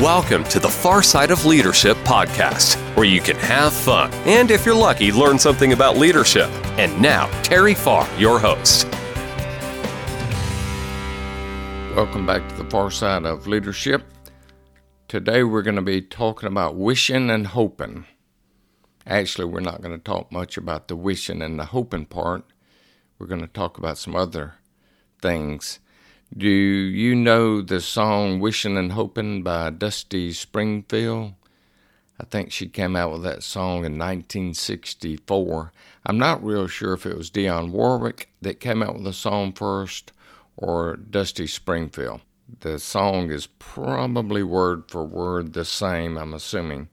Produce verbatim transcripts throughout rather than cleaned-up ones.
Welcome to the Far Side of Leadership podcast, where you can have fun and, if you're lucky, learn something about leadership. And now, Terry Farr, your host. Welcome back to the Far Side of Leadership. Today we're going to be talking about wishing and hoping. Actually, we're not going to talk much about the wishing and the hoping part. We're going to talk about some other things. Do you know the song Wishing and Hoping by Dusty Springfield? I think she came out with that song in nineteen sixty-four. I'm not real sure if it was Dionne Warwick that came out with the song first or Dusty Springfield. The song is probably word for word the same, I'm assuming.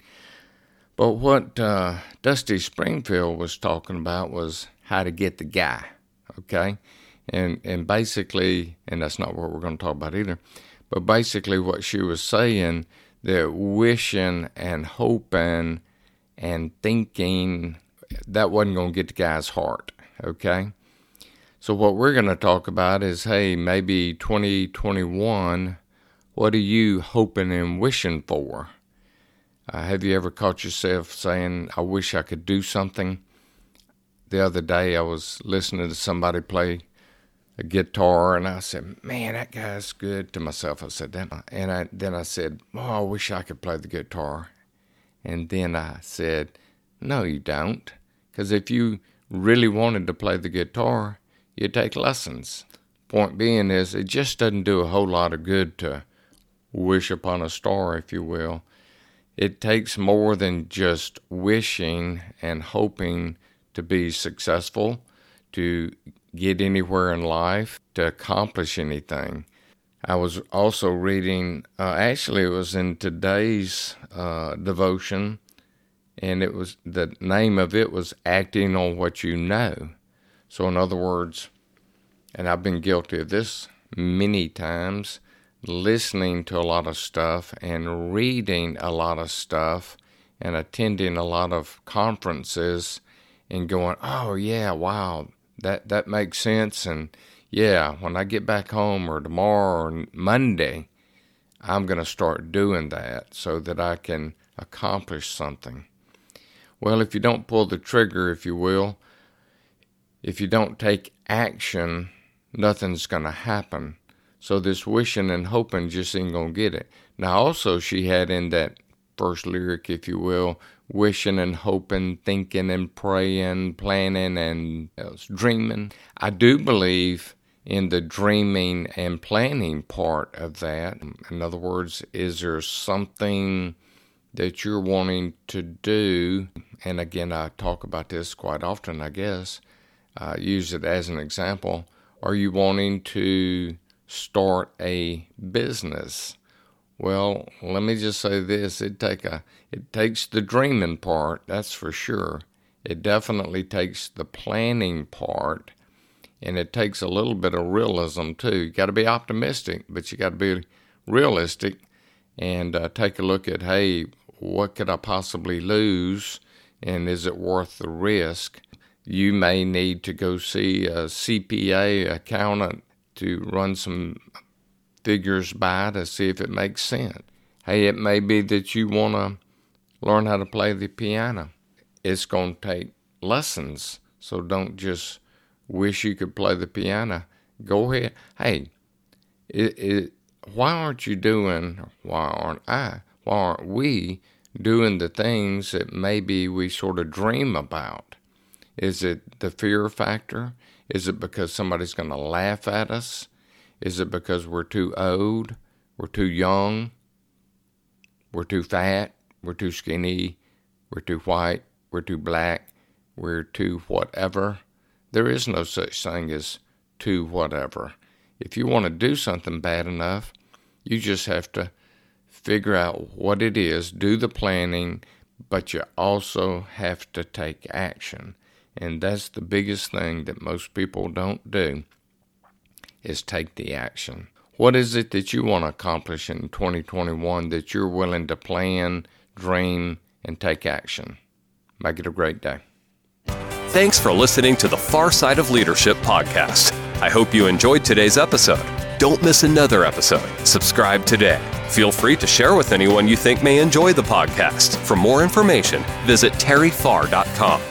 But what uh, Dusty Springfield was talking about was how to get the guy, okay? And and basically, and that's not what we're going to talk about either, but basically what she was saying, that wishing and hoping and thinking, that wasn't going to get the guy's heart, okay? So what we're going to talk about is, hey, maybe twenty twenty-one, what are you hoping and wishing for? Uh, have you ever caught yourself saying, I wish I could do something? The other day I was listening to somebody play a guitar, and I said, man, that guy's good, to myself. I said that. And I, then I said, oh, I wish I could play the guitar. And then I said, no, you don't. Because if you really wanted to play the guitar, you'd take lessons. Point being is, it just doesn't do a whole lot of good to wish upon a star, if you will. It takes more than just wishing and hoping to be successful, to get anywhere in life, to accomplish anything. I was also reading, uh, actually it was in today's uh, devotion, and it was, the name of it was Acting on What You Know. So in other words, and I've been guilty of this many times, listening to a lot of stuff and reading a lot of stuff and attending a lot of conferences and going, oh yeah, wow, That that makes sense, and yeah, when I get back home or tomorrow or Monday, I'm going to start doing that so that I can accomplish something. Well, if you don't pull the trigger, if you will, if you don't take action, nothing's going to happen. So this wishing and hoping just ain't going to get it. Now, also she had in that first lyric, if you will, wishing and hoping, thinking and praying, planning and dreaming. I do believe in the dreaming and planning part of that. In other words, is there something that you're wanting to do? And again, I talk about this quite often, I guess. I use it as an example. Are you wanting to start a business? Well, let me just say this, it take a, it takes the dreaming part, that's for sure. It definitely takes the planning part, and it takes a little bit of realism too. You got to be optimistic, but you got to be realistic and uh, take a look at, hey, what could I possibly lose, and is it worth the risk? You may need to go see a C P A accountant to run some figures by to see if it makes sense. Hey, it may be that you want to learn how to play the piano. It's going to take lessons, so don't just wish you could play the piano. Go ahead. Hey, it, it, why aren't you doing, why aren't I, why aren't we doing the things that maybe we sort of dream about? Is it the fear factor? Is it because somebody's going to laugh at us? Is it because we're too old, we're too young, we're too fat, we're too skinny, we're too white, we're too black, we're too whatever? There is no such thing as too whatever. If you want to do something bad enough, you just have to figure out what it is, do the planning, but you also have to take action. And that's the biggest thing that most people don't do, is take the action. What is it that you want to accomplish in twenty twenty-one that you're willing to plan, dream, and take action? Make it a great day. Thanks for listening to the Far Side of Leadership podcast. I hope you enjoyed today's episode. don't miss another episode. Subscribe today. Feel free to share with anyone you think may enjoy the podcast. For more information, visit terry farr dot com.